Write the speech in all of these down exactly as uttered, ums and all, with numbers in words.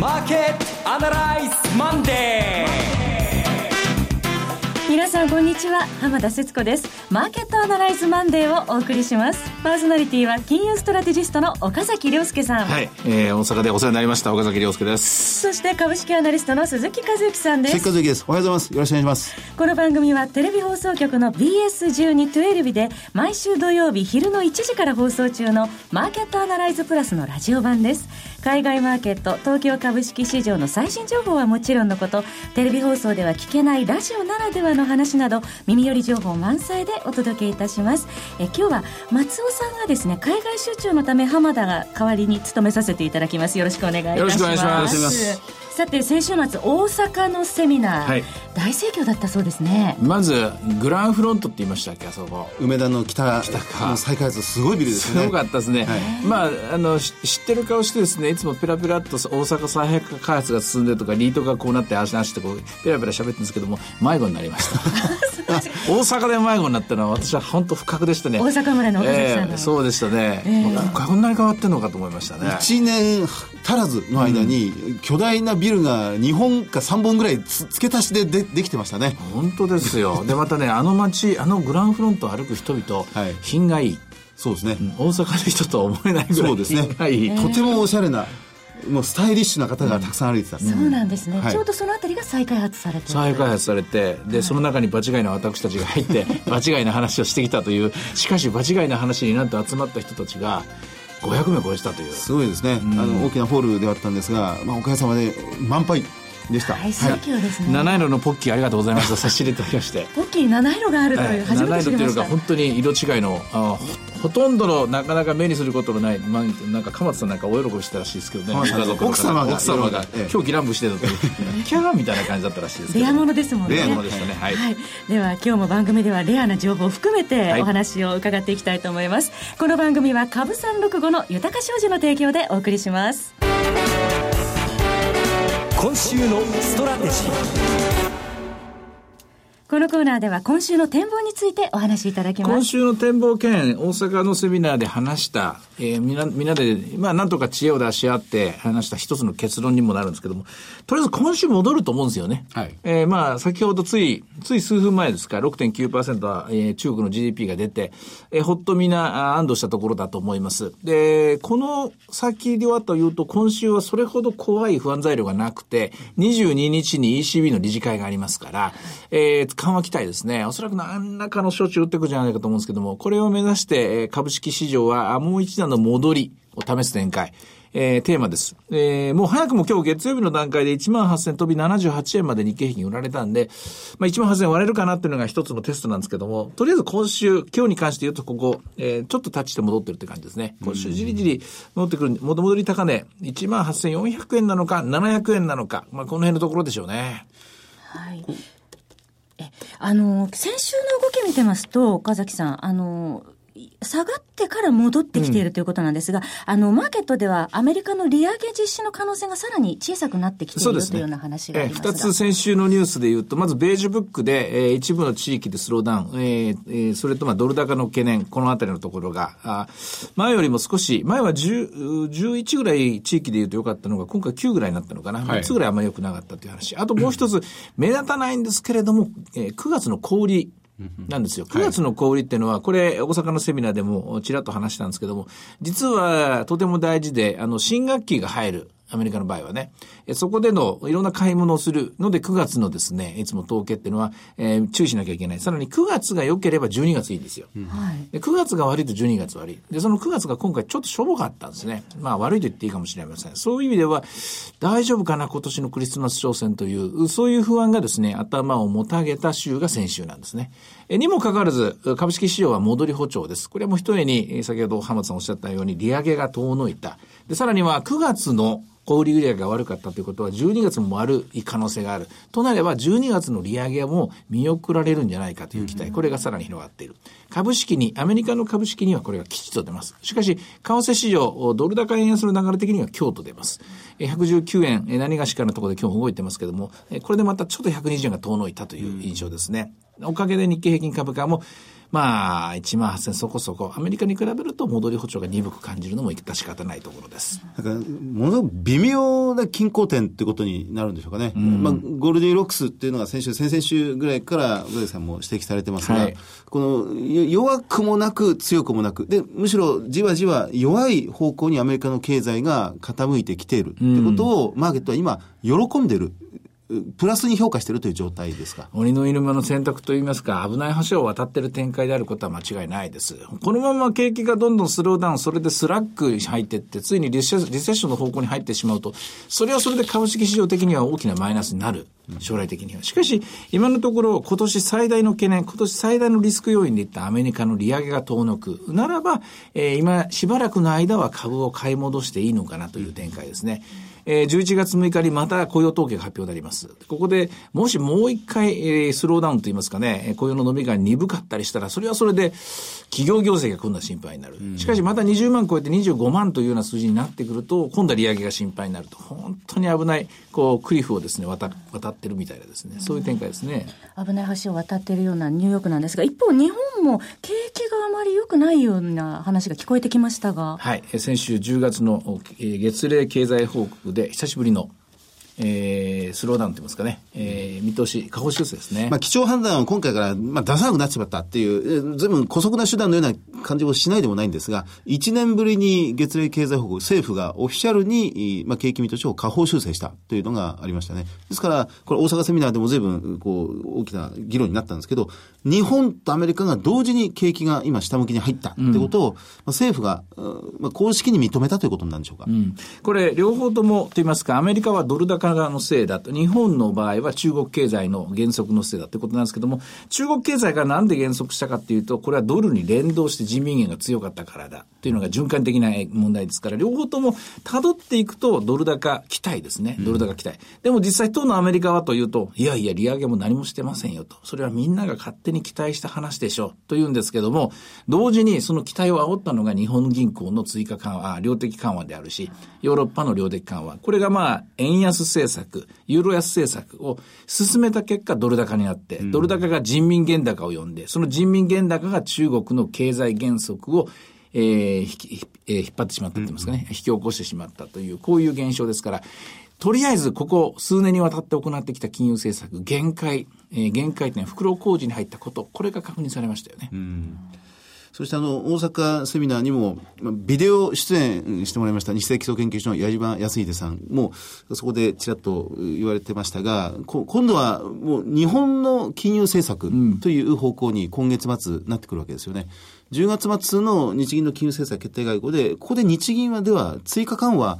マーケットアナライズマンデー。皆さんこんにちは、浜田節子です。マーケットアナライズマンデーをお送りします。パーソナリティは金融ストラテジストの岡崎亮介さん。はい、えー、大阪でお世話になりました岡崎亮介です。そして株式アナリストの鈴木和之さんです。鈴木和之です。おはようございます。よろしくお願いします。この番組はテレビ放送局の ビーエスいちに トゥエルビで毎週土曜日昼のいちじから放送中のマーケットアナライズプラスのラジオ版です。海外マーケット、東京株式市場の最新情報はもちろんのこと、テレビ放送では聞けないラジオならではの話など耳寄り情報満載でお届けいたします。え今日は松尾さんがですね、海外出張のため浜田が代わりに務めさせていただきます。よろしくお願いいたします。よろしくお願いします。さて先週末大阪のセミナー、はい、大盛況だったそうですね。まずグランフロントって言いましたっけ、あそこ梅田の北の再開発、すごいビルですね。すごかったですね、はい。まあ、あの知ってる顔してですね、いつもペラペラっと大阪再開発が進んでとかリートがこうなって足足ってこうペラペラ喋ってるんですけども、迷子になりました大阪で迷子になったのは私は本当不覚でしたね。大阪村のお客さんの、えー、そうでしたね、えー、こんなに変わってるのかと思いましたね。いちねん足らずの間に巨大なビルビルがにほんかさんぼんぐらいつ付け足しで で, できてましたね。本当ですよでまたね、あの街、あのグランフロントを歩く人々、はい、品がいい。そうですね、うん、大阪の人とは思えないぐらい。そうですね、品がいい、とてもおしゃれな、もうスタイリッシュな方がたくさん歩いてた、うん、そうなんですね、はい、ちょうどそのあたりが再開発されて再開発されてで、はい、その中に場違いな私たちが入って場違いな話をしてきたという。しかし場違いな話になんと集まった人たちがごひゃくめい超えたという、すごいですね、うん、あの大きなホールであったんですが、まあ、おかげさまで満杯でした。はい、盛況ですね。七色のポッキーありがとうございました。差し入れいただきましてポッキー七色があるという初めて知りました。七色というか本当に色違いの、あ、ほとんどのなかなか目にすることのない、まあ、なんか鎌田さんなんかお喜びしたらしいですけどね、奥様が奥様が狂気乱舞してたというキャーみたいな感じだったらしいですけど、レアものですもんね。レアものでしたね、はいはい。では今日も番組ではレアな情報を含めてお話を伺っていきたいと思います、はい。この番組は株さんろくごの豊か商事の提供でお送りします。今週のストラテジー。このコーナーでは今週の展望についてお話しいただきます。今週の展望兼大阪のセミナーで話した、えー、み, なみんなで、まあ、なんとか知恵を出し合って話した一つの結論にもなるんですけども、とりあえず今週戻ると思うんですよね、はい。えー、まあ先ほどついつい数分前ですか、 ろくてんきゅうパーセント は、えー、中国の ジーディーピー が出て、えー、ほっとみんな安堵したところだと思います。でこの先ではというと、今週はそれほど怖い不安材料がなくて、にじゅうににちに イーシービー の理事会がありますから、えー緩和期待ですね、おそらく何らかの処置を打っていくんじゃないかと思うんですけども、これを目指して株式市場はもう一段の戻りを試す展開、えー、テーマです、えー、もう早くも今日月曜日の段階で いちまんはっせん 飛びななじゅうはちえんまで日経平均売られたんで、まあ、いちまんはっせん 割れるかなっていうのが一つのテストなんですけども、とりあえず今週今日に関して言うとここ、えー、ちょっとタッチして戻ってるって感じですね。今週じりじり戻ってくる、戻り高値 いちまんはっせんよんひゃくえんなのかななひゃくえんなのか、まあ、この辺のところでしょうね。はい、あの先週の動き見てますと、岡崎さん、あの下がってから戻ってきているということなんですが、うん、あのマーケットではアメリカの利上げ実施の可能性がさらに小さくなってきている、ね、というような話がありますが、ふたつ先週のニュースでいうと、まずベージュブックで、えー、一部の地域でスローダウン、えーえー、それとまあドル高の懸念、このあたりのところがあ前よりも少し、前はじゅういちぐらい地域でいうと良かったのが今回きゅうぐらいになったのかな、はい、みっつぐらいあんまり良くなかったという話。あともう一つ目立たないんですけれども、えー、くがつの小売りなんですよ。くがつの小売りっていうのは、これ大阪のセミナーでもちらっと話したんですけども、実はとても大事で、あの新学期が入るアメリカの場合はね、そこでのいろんな買い物をするので、くがつのですね、いつも統計っていうのは、えー、注意しなきゃいけない。さらにくがつが良ければじゅうにがついいんですよ、はい、でくがつが悪いとじゅうにがつ悪いで、そのくがつが今回ちょっとしょぼかったんですね。まあ悪いと言っていいかもしれません。そういう意味では大丈夫かな今年のクリスマス商戦という、そういう不安がですね頭をもたげた週が先週なんですね。にもかかわらず株式市場は戻り歩調です。これも一重に先ほど浜田さんおっしゃったように利上げが遠のいた、でさらにはくがつの小売売上が悪かったということはじゅうにがつも悪い可能性があるとなれば、じゅうにがつの利上げも見送られるんじゃないかという期待、これがさらに広がっている。株式に、アメリカの株式にはこれがきちっと出ます。しかし為替市場ドル高円安の流れ的には今日と出ます。ひゃくじゅうきゅうえん何がしかのところで今日動いてますけども、これでまたちょっとひゃくにじゅうえんが遠のいたという印象ですね。おかげで日経平均株価もまあ、いちまんはっせんそこそこ、アメリカに比べると戻り歩調が鈍く感じるのも仕方ないところです。だからものすごく微妙な均衡点ってことになるんでしょうかね。うん、まあ、ゴールディロックスっていうのが先週、先々週ぐらいから上田さんも指摘されてますが、はい、この弱くもなく強くもなくで、むしろじわじわ弱い方向にアメリカの経済が傾いてきているってことを、うん、マーケットは今喜んでる。プラスに評価しているという状態ですか。鬼の犬間の選択といいますか、危ない橋を渡っている展開であることは間違いないです。このまま景気がどんどんスローダウン、それでスラックに入っていって、ついにリセッションの方向に入ってしまうと、それはそれで株式市場的には大きなマイナスになる。将来的には。しかし、今のところ、今年最大の懸念、今年最大のリスク要因でいったアメリカの利上げが遠のく。ならば、えー、今、しばらくの間は株を買い戻していいのかなという展開ですね。えー、じゅういちがつむいかにまた雇用統計が発表になります。ここで、もしもう一回、えー、スローダウンといいますかね、雇用の伸びが鈍かったりしたら、それはそれで、企業業績が今度は心配になる。しかし、またにじゅうまん超えてにじゅうごまんというような数字になってくると、今度は利上げが心配になると。本当に危ない、こう、クリフをですね、渡、渡って、てるみたいなですね、そういう展開ですね。危ない橋を渡っているようなニューヨークなんですが、一方日本も景気があまり良くないような話が聞こえてきましたが、はい、先週じゅうがつの月例経済報告で久しぶりのえー、スローダウンと言いますかね、えー、見通し下方修正ですね、まあ、基調判断を今回から、まあ、出さなくなっちまったっていう随分姑息な手段のような感じもしないでもないんですが、いちねんぶりに月例経済報告、政府がオフィシャルに、まあ、景気見通しを下方修正したというのがありましたね。ですからこれ大阪セミナーでも随分こう大きな議論になったんですけど、日本とアメリカが同時に景気が今下向きに入ったってことを、うん、まあ、政府が、まあ、公式に認めたということなんでしょうか、うん、これ両方ともと言いますか、アメリカはドル高のせいだと、日本の場合は中国経済の減速のせいだということなんですけども、中国経済がなんで減速したかというと、これはドルに連動して人民元が強かったからだというのが循環的な問題ですから、両方とも辿っていくとドル高期待ですね、ドル高期待、うん、でも実際当のアメリカはというと、いやいや利上げも何もしてませんよと、それはみんなが勝手に期待した話でしょというんですけども、同時にその期待を煽ったのが日本銀行の追加緩和、量的緩和であるし、ヨーロッパの量的緩和、これがまあ円安制政策、ユーロ安政策を進めた結果ドル高になって、ドル高が人民元高を呼んで、その人民元高が中国の経済減速を、えー、ひき、えー、引っ張ってしまったと言いますかね、引き起こしてしまったという、こういう現象ですから、とりあえずここ数年にわたって行ってきた金融政策、限界、えー、限界点、袋小路に入ったこと、これが確認されましたよね。うん、そしてあの大阪セミナーにもビデオ出演してもらいました日清基礎研究所の矢島康秀さんもそこでちらっと言われてましたが、今度はもう日本の金融政策という方向に今月末なってくるわけですよね、うん、じゅうがつ末の日銀の金融政策決定会合で、ここで日銀はでは追加緩和、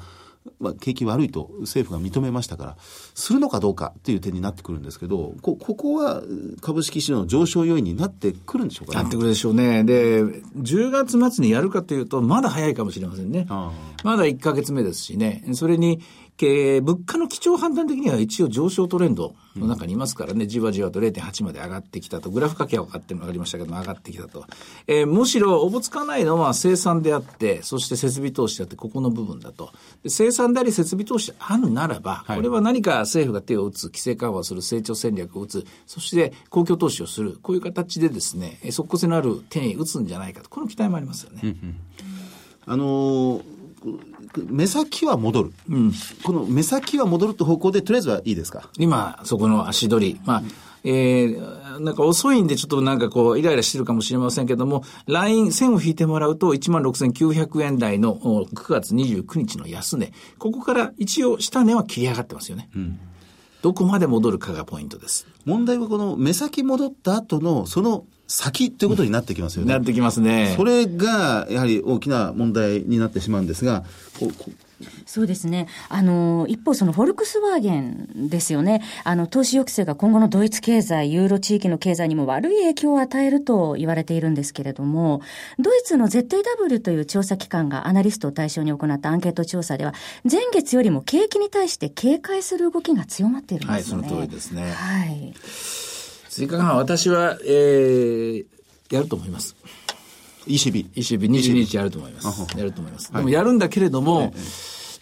まあ、景気悪いと政府が認めましたからするのかどうかという点になってくるんですけど、 こ, ここは株式市場の上昇要因になってくるんでしょうかね。なってくるでしょうね。で、じゅうがつ末にやるかというとまだ早いかもしれませんね。あ、まだいっかげつめですしね。それに物価の基調判断的には一応上昇トレンドの中にいますからね、うん、じわじわと れいてんはち まで上がってきたと、グラフ掛けは分かっても分かりましたけども上がってきたと、えー、むしろおぼつかないのは生産であって、そして設備投資であって、ここの部分だと、で生産であり設備投資あるならば、はい、これは何か政府が手を打つ、規制緩和をする、成長戦略を打つ、そして公共投資をする、こういう形でですね、即効性のある手に打つんじゃないかと、この期待もありますよね、うんうん、あのー目先は戻る、うん、この目先は戻るという方向でとりあえずはいいですか。今そこの足取り、まあえー、なんか遅いんでちょっとなんかこうイライラしてるかもしれませんけども、ライン線を引いてもらうと いちまんろくせんきゅうひゃくえん台のくがつにじゅうくにちの安値、ここから一応下値は切り上がってますよね、うん、どこまで戻るかがポイントです。問題はこの目先戻った後のその先ということになってきますよね。なってきますね。それがやはり大きな問題になってしまうんですが、そうですね。あの、一方そのフォルクスワーゲンですよね。あの、投資抑制が今後のドイツ経済、ユーロ地域の経済にも悪い影響を与えると言われているんですけれども、ドイツの ゼットダブリュー という調査機関がアナリストを対象に行ったアンケート調査では、前月よりも景気に対して警戒する動きが強まっているんですよね。はい、その通りですね。はい。追加緩和、私は、えー、やると思います。イーシービー、イーシービーにじゅうににちやると思います。やると思います。でもやるんだけれども、はい、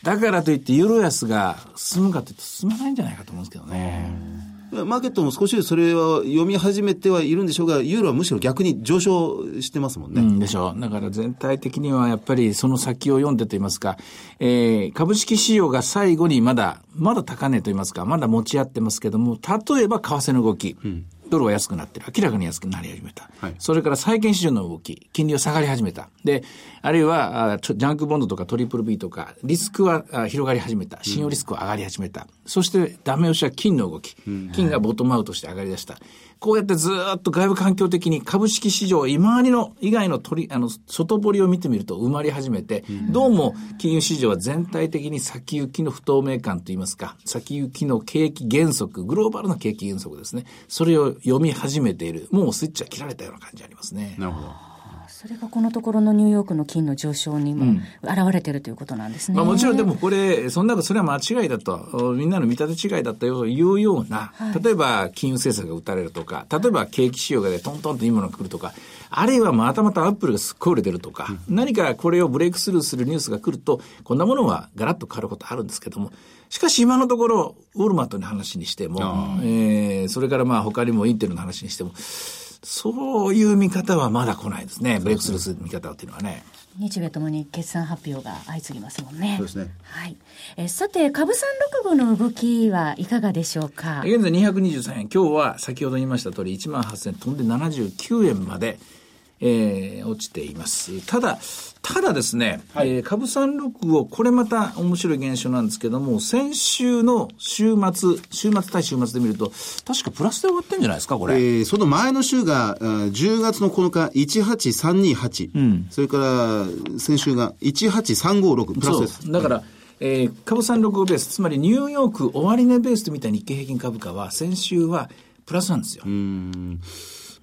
だからといってユーロ安が進むかというと進まないんじゃないかと思うんですけどね。マーケットも少しそれは読み始めてはいるんでしょうが、ユーロはむしろ逆に上昇してますもんね、うん、でしょう。だから全体的にはやっぱりその先を読んでと言いますか、えー、株式市場が最後にまだまだ高値と言いますか、まだ持ち合ってますけども、例えば為替の動き、うん、ドルは安くなってる、明らかに安くなり始めた、はい、それから債券市場の動き、金利は下がり始めた、であるいはあジャンクボンドとかトリプル B とかリスクは広がり始めた、信用リスクは上がり始めた、うん、そしてダメ押しは金の動き、うん、金がボトムアウトして上がり出した、はい、こうやってずっと外部環境的に株式市場今までの以外の取りあの外堀を見てみると埋まり始めて、うん、どうも金融市場は全体的に先行きの不透明感といいますか、先行きの景気減速、グローバルな景気減速ですね、それを読み始めている、もうスイッチは切られたような感じありますね。なるほど、それがこのところのニューヨークの金の上昇にも現れているということなんですね、うんまあ、もちろんでもこれそんなそれは間違いだと、みんなの見立て違いだったというような、はい、例えば金融政策が打たれるとか、例えば景気仕様がでトントンといいものが来るとか、あるいはまたまたアップルがすっごい売れてるとか、うん、何かこれをブレイクスルーするニュースが来ると、こんなものはガラッと変わることあるんですけども、しかし今のところウォルマートの話にしても、えー、それからまあ他にもインテルの話にしても、そういう見方はまだ来ないですね。ブレイクスルーする見方っていうのはね。日米ともに決算発表が相次ぎますもんね。そうですね。はい。え、さて、株さんろくごの動きはいかがでしょうか。現在にひゃくにじゅうさんえん。今日は先ほど言いました通り いちまんはっせん 飛んでななじゅうきゅうえんまで、えー、落ちています。ただ、ただですね、はいえー、株さんろくご、これまた面白い現象なんですけども、先週の週末、週末対週末で見ると、確かプラスで終わってんじゃないですか、これ。えー、その前の週が、じゅうがつのここのか、いちはちさんにはち、うん、それから先週がいちはちさんごろく、プラスです。だから、はいえー、株さんろくごベース、つまりニューヨーク終値ベースと見た日経平均株価は、先週はプラスなんですよ。うーん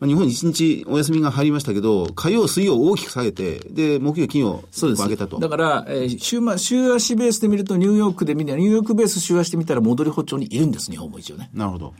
日本いちにちお休みが入りましたけど、火曜水曜大きく下げて、で木曜金曜上げたと。だから、えー、週末週足ベースで見るとニューヨークで見るニューヨークベース週足で見たら戻り歩調にいるんです。日本も一応ね。なるほど、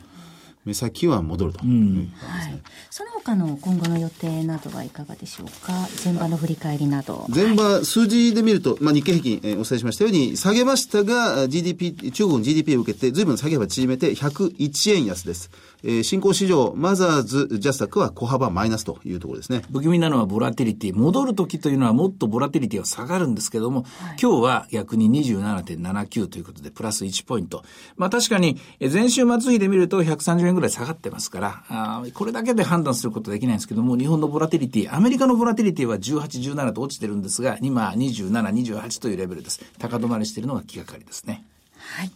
目先は戻ると、うんうんはい、その他の今後の予定などはいかがでしょうか。前場の振り返りなど。前場数字で見ると、まあ、日経平均、えー、お伝えしましたように下げましたが ジーディーピー 中国の ジーディーピー を受けて随分下げ幅縮めてひゃくいちえん安です。えー、新興市場マザーズジャスタックは小幅マイナスというところですね。不気味なのはボラティリティ、戻るときというのはもっとボラティリティは下がるんですけども、はい、今日は逆に にじゅうななてんななきゅう ということでプラスいちポイント、まあ、確かに前週末比で見るとひゃくさんじゅうえんぐらい下がってますから、あこれだけで判断することはできないんですけども、日本のボラティリティ、アメリカのボラティリティはじゅうはち、じゅうななと落ちてるんですが、今にじゅうなな、にじゅうはちというレベルです。高止まりしているのが気がかりですね。はい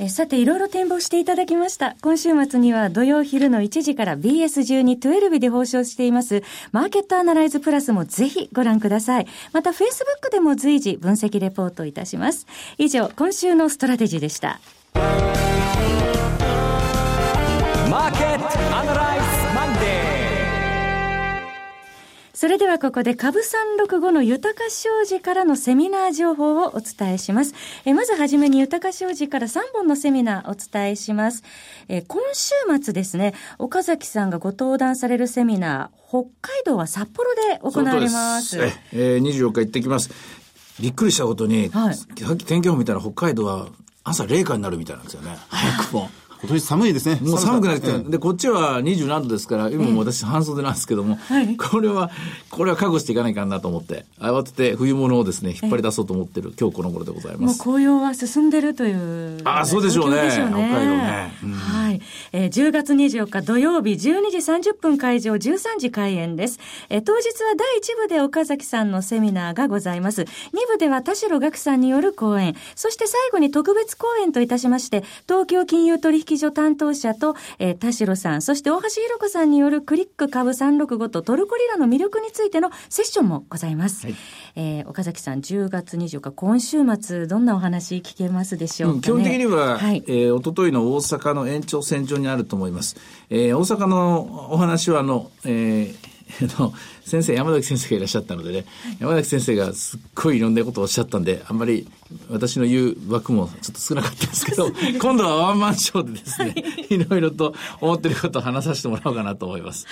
えさて、いろいろ展望していただきました。今週末には土曜昼のいちじから ビーエスじゅうに トゥエルビで放送していますマーケットアナライズプラスもぜひご覧ください。また Facebook でも随時分析レポートいたします。以上、今週のストラテジーでした。マーケットアナライズマンデー。それではここで株さんろくごの豊商事からのセミナー情報をお伝えします。えまずはじめに豊商事からさんぼんのセミナーお伝えします。え今週末ですね、岡崎さんがご登壇されるセミナー、北海道は札幌で行われます。ええー、にじゅうよっか行ってきます。びっくりしたことに、はい、さっき天気予報見たら北海道は朝れいかになるみたいなんですよね。早くも今年寒いですね。もう寒くなって、ええ、でこっちはにじゅうなんどですから、今も私半袖なんですけども、ええ、これはこれは覚悟していかないかなと思って、慌てて冬物をですね引っ張り出そうと思ってる、ええ、今日この頃でございます。もう紅葉は進んでるという。ああ、そうでしょうね。北海道ね。うん、はい、えー。じゅうがつにじゅうよっか土曜日じゅうにじさんじゅっぷん開場、じゅうさんじ開演です。えー、当日はだいいちぶで岡崎さんのセミナーがございます。にぶでは田代岳さんによる講演、そして最後に特別講演といたしまして、東京金融取引所担当者と、えー、田代さん、そして大橋ひろ子さんによるクリック株さんろくごとトルコリラの魅力についてのセッションもございます。はいえー、岡崎さん、じゅうがつにじゅうよっか今週末どんなお話聞けますでしょうかね。うん、基本的には、はいえー、一昨日の大阪の延長線上にあると思います。えー、大阪のお話はあの、えー先生、山崎先生がいらっしゃったのでね、山崎先生がすっごいいろんなことをおっしゃったんで、あんまり私の言う枠もちょっと少なかったんですけど、今度はワンマンショーでですね、はい、いろいろと思ってることを話させてもらおうかなと思います。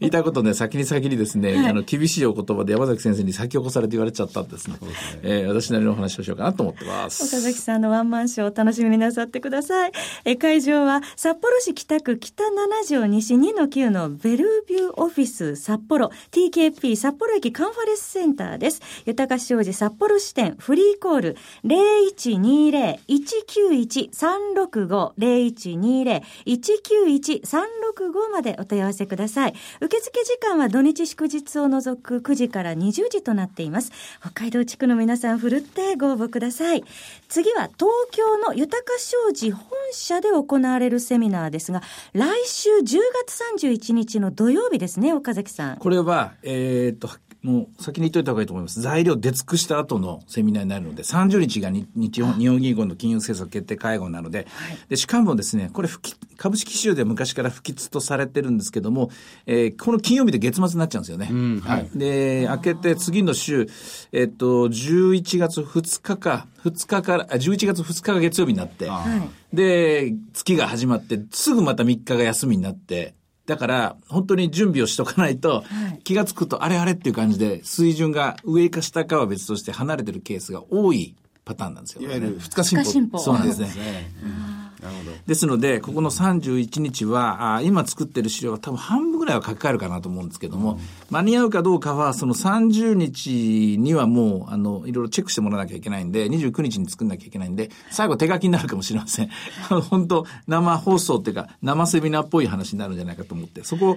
言いたいことね、先に先にですね、はい、あの厳しいお言葉で山崎先生に先起こされて言われちゃったんですね。そうですね、えー、私なりのお話をしようかなと思ってます。岡崎さんのワンマンショーを楽しみになさってください。え、会場は札幌市北区北なな条西 にのきゅう のベルビューオフィス札幌 ティーケーピー 札幌駅カンファレンスセンターです。豊商事札幌支店フリーコール ゼロイチニーゼロ イチキューイチ さんろくご ゼロイチニーゼロ イチキューイチ さんろくご までお問い合わせください。受付時間は土日祝日を除くくじからにじゅうじとなっています。北海道地区の皆さん、ふるってご応募ください。次は東京の豊商事本社で行われるセミナーですが、来週じゅうがつさんじゅういちにちの土曜日ですね、岡崎さん。これは、えー、っと、もう先に言っといた方がいいと思います。材料出尽くした後のセミナーになるので、さんじゅうにちがに日本、日本銀行の金融政策決定会合なので、はい、で、しかもですね、これ株式市場で昔から不吉とされてるんですけども、えー、この金曜日で月末になっちゃうんですよね。うん、はい。で、明けて次の週、えー、っと、じゅういちがつふつかか、ふつかから、じゅういちがつふつかが月曜日になって、で、月が始まって、すぐまたみっかが休みになって、だから本当に準備をしとかないと気がつくとあれあれっていう感じで水準が上か下かは別として離れてるケースが多いパターンなんですよ。いわゆるふつか進歩。進歩そうなんですね。うん、なるほど。ですのでここのさんじゅういちにちはあ今作ってる資料は多分半分ぐらいは書き換えるかなと思うんですけども、うん、間に合うかどうかはそのさんじゅうにちにはもうあのいろいろチェックしてもらわなきゃいけないんでにじゅうくにちに作んなきゃいけないんで最後手書きになるかもしれません。本当生放送っていうか生セミナーっぽい話になるんじゃないかと思ってそこを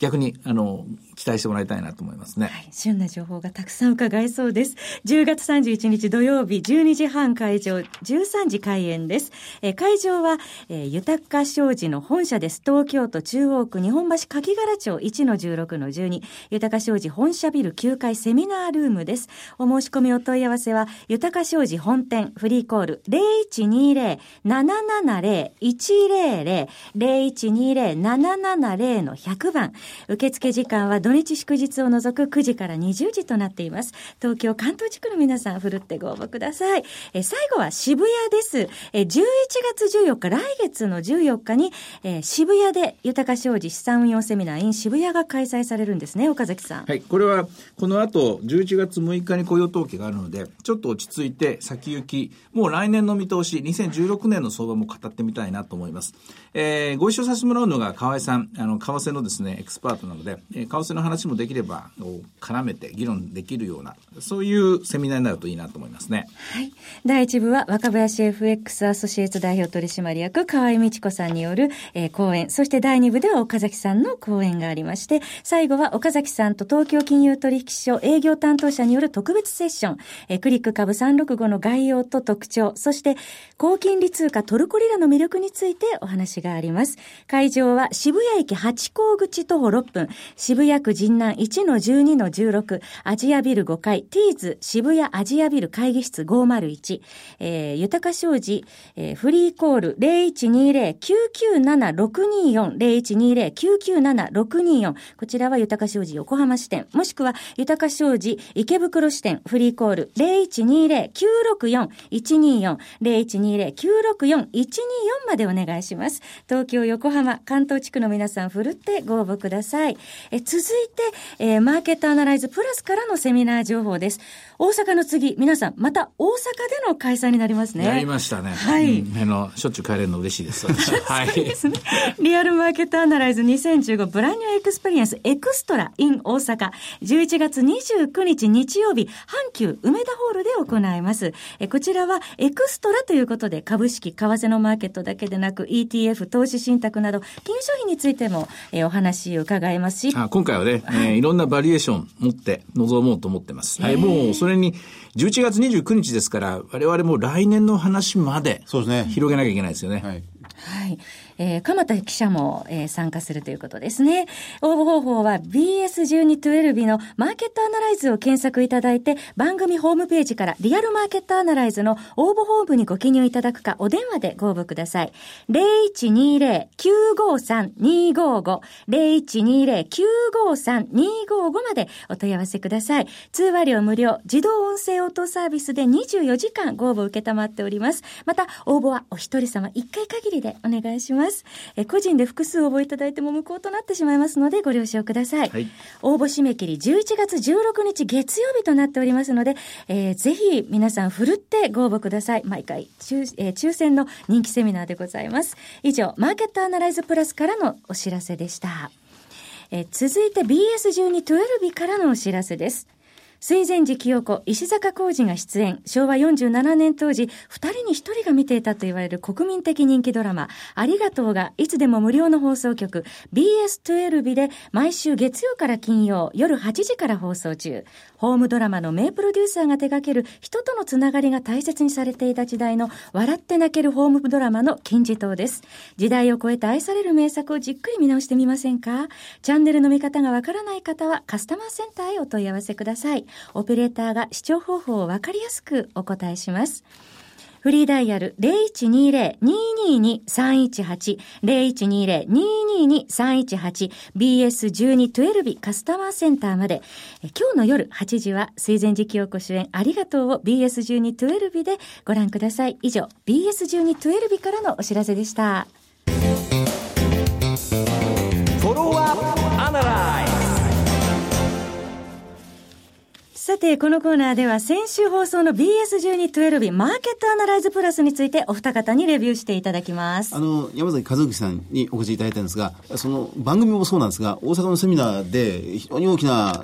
逆にあの期待してもらいたいなと思いますね。はい、旬な情報がたくさん伺えそうです。じゅうがつさんじゅういちにち土曜日じゅうにじはん会場じゅうさんじ開演です。え会場はえー、豊商事の本社です。東京都中央区日本橋柿柄町 いちのじゅうろくのじゅうに 豊商事本社ビルきゅうかいセミナールームです。お申し込みお問い合わせは豊商事本店フリーコール ゼロイチニーゼロ ななななゼロ いちゼロゼロ ゼロイチニーゼロ ななななゼロ のひゃくばん。受付時間は土日祝日を除くくじからにじゅうじとなっています。東京関東地区の皆さんふるってご応募ください。えー、最後は渋谷です。えー、じゅういちがつじゅうよっか来月のじゅうよっかに、えー、渋谷で豊商事資産運用セミナー in 渋谷が開催されるんですね、岡崎さん。はい、これはこの後じゅういちがつむいかに雇用統計があるのでちょっと落ち着いて先行きもう来年の見通しにせんじゅうろくねんの相場も語ってみたいなと思います。えー、ご一緒させてもらうのが河合さん、あの為替のですねエクスパートなので、えー、為替の話もできれば絡めて議論できるようなそういうセミナーになるといいなと思いますね。はい、第一部は若林 エフエックス アソシエイツ代表取締役河合道子さんによる、えー、講演、そしてだいに部では岡崎さんの講演がありまして、最後は岡崎さんと東京金融取引所営業担当者による特別セッション、えー、クリック株さんろくごの概要と特徴、そして高金利通貨トルコリラの魅力についてお話があります。会場は渋谷駅はちこうぐち徒歩ろっぷん、渋谷区神南 いちのじゅうにのじゅうろく、アジアビルごかい、ティーズ渋谷アジアビル会議室ごーまるいち、えー、豊商事、えー、フリーコールゼロイチニーゼロ きゅうきゅうなな ろくにーよん ゼロイチニーゼロ きゅうきゅうなな ろくにーよん こちらは豊商事横浜支店もしくは豊商事池袋支店フリーコール ゼロイチニーゼロ きゅうろくよん いちにーよん ゼロイチニーゼロ きゅうろくよん いちにーよん までお願いします。東京横浜関東地区の皆さんふるってご応募ください。え続いて、えー、マーケットアナライズプラスからのセミナー情報です。大阪の次皆さんまた大阪での開催になりますね。やりましたね。はい、うん、あのしょっちゅう帰れるの嬉しいです。はい。ですね。リアルマーケットアナライズにせんじゅうごブランニューエクスペリエンスエクストラ in 大阪じゅういちがつにじゅうくにち日曜日阪急梅田ホールで行います。えこちらはエクストラということで株式為替のマーケットだけでなく イーティーエフ 投資信託など金融商品についてもえお話を伺いますし、あ今回はね、はいえー、いろんなバリエーション持って臨もうと思ってます。はい、もうそれにじゅういちがつにじゅうくにちですから我々も来年の話まで広げなきゃいけないですよね。はい、はい、えー、鎌田記者も、えー、参加するということですね。応募方法は ビーエスいちにいちに のマーケットアナライズを検索いただいて、番組ホームページからリアルマーケットアナライズの応募フォームにご記入いただくか、お電話でご応募ください。ゼロイチニーゼロ キューゴーサン ニーゴーゴー ゼロイチニーゼロ キューゴーサン ニーゴーゴー までお問い合わせください。通話料無料、自動音声応答サービスでにじゅうよじかんご応募受けたまっております。また応募はお一人様いっかい限りでお願いします。え個人で複数応募いただいても無効となってしまいますのでご了承ください、はい、応募締め切りじゅういちがつじゅうろくにち月曜日となっておりますので、えー、ぜひ皆さんふるってご応募ください。毎回 抽,、えー、抽選の人気セミナーでございます。以上、マーケットアナライズプラスからのお知らせでした。え続いて ビーエスいちにいちに からのお知らせです。水前寺清子、石坂浩二が出演、しょうわよんじゅうななねん当時、二人に一人が見ていたと言われる国民的人気ドラマ、ありがとうがいつでも無料の放送局、ビーエスじゅうに で毎週月曜から金曜、夜はちじから放送中。ホームドラマの名プロデューサーが手掛ける人とのつながりが大切にされていた時代の笑って泣けるホームドラマの金字塔です。時代を超えて愛される名作をじっくり見直してみませんか？チャンネルの見方がわからない方はカスタマーセンターへお問い合わせください。オペレーターが視聴方法を分かりやすくお答えします。フリーダイヤル ゼロイチニーゼロ ニーニーニー さんいちはち ゼロイチニーゼロ ニーニーニー さんいちはち ビーエスいちにいちに カスタマーセンターまで。え今日の夜はちじは水前寺清子主演ありがとうを ビーエスいちにいちに でご覧ください。以上 ビーエスいちにいちに からのお知らせでした。フォローアップアナライズ。さて、このコーナーでは先週放送の ビーエスいちにいちに マーケットアナライズプラスについてお二方にレビューしていただきます。あの山崎和之さんにお越しいただいたんですが、その番組もそうなんですが、大阪のセミナーで非常に大きな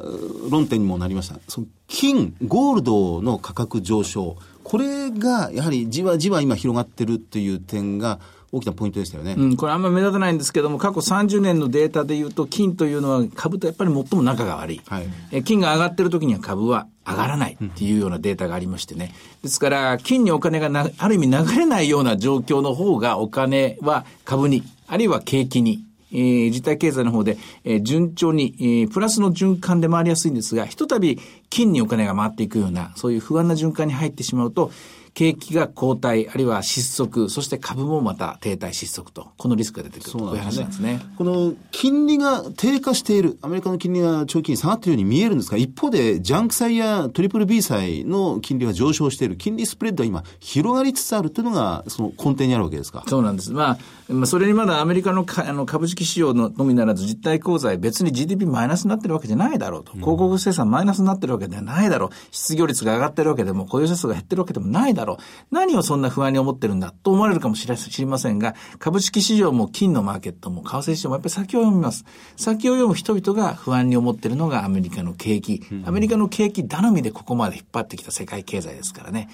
論点にもなりました。その金ゴールドの価格上昇、これがやはりじわじわ今広がってるという点が大きなポイントでしたよね、うん、これあんまり目立たないんですけども、過去さんじゅうねんのデータでいうと、金というのは株とやっぱり最も仲が悪い、はい、え金が上がってる時には株は上がらないっていうようなデータがありましてね、ですから金にお金がなある意味流れないような状況の方が、お金は株にあるいは景気に、えー、実体経済の方で、えー、順調に、えー、プラスの循環で回りやすいんですが、ひとたび金にお金が回っていくような、そういう不安な循環に入ってしまうと、景気が後退、あるいは失速、そして株もまた停滞失速と、このリスクが出てくると、こういう話なんですね。この金利が低下している、アメリカの金利が長期に下がっているように見えるんですが、一方でジャンク債やトリプル B 債の金利は上昇している、金利スプレッドは今広がりつつあるというのがその根底にあるわけですか。そうなんです、まあ、それにまだアメリカ の, かあの株式市場のみならず、実体口座別に ジーディーピー マイナスになってるわけじゃないだろうと、うん、広告生産マイナスになってるわけではないだろう、失業率が上がってるわけでも雇用者数が減ってるわけでもないだろう、何をそんな不安に思ってるんだと思われるかもしれませんが、株式市場も金のマーケットも為替市場もやっぱり先を読みます。先を読む人々が不安に思ってるのがアメリカの景気、アメリカの景気頼みでここまで引っ張ってきた世界経済ですからね、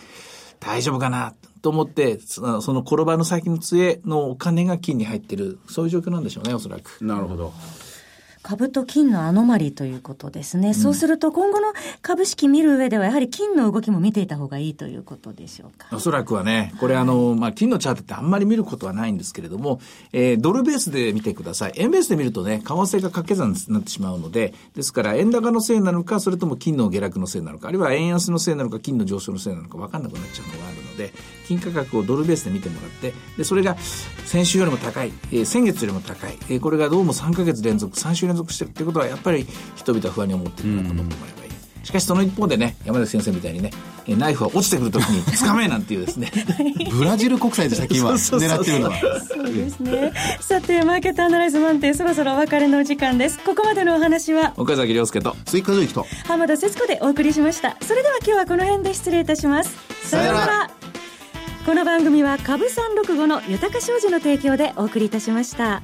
大丈夫かなと思って、その転ばぬ先の杖のお金が金に入ってる、そういう状況なんでしょうね、おそらく。なるほど、株と金のアノマリーということですね、うん、そうすると今後の株式見る上ではやはり金の動きも見ていた方がいいということでしょうか。おそらくはね、これあの、はい、まあ、金のチャートってあんまり見ることはないんですけれども、えー、ドルベースで見てください。円ベースで見るとね、為替が掛け算になってしまうので、ですから円高のせいなのか、それとも金の下落のせいなのか、あるいは円安のせいなのか、金の上昇のせいなのか分かんなくなっちゃうのがあるので、金価格をドルベースで見てもらって、でそれが先週よりも高い、えー、先月よりも高い、えー、これがどうもさんかげつれんぞくさんしゅう連続してるってことは、やっぱり人々は不安に思っているようなこともあればいい、うん、しかしその一方でね、山崎先生みたいにね、ナイフは落ちてくるときにつかめなんていうですねブラジル国債でしたっけ、今狙ってるのは。そうですね。さて、マーケットアナライズ満点、そろそろお別れのお時間です。ここまでのお話は岡崎亮介と鈴木和之と浜田節子でお送りしました。それでは今日はこの辺で失礼いたします。さようなら。この番組は株さんろくごの豊か商事の提供でお送りいたしました。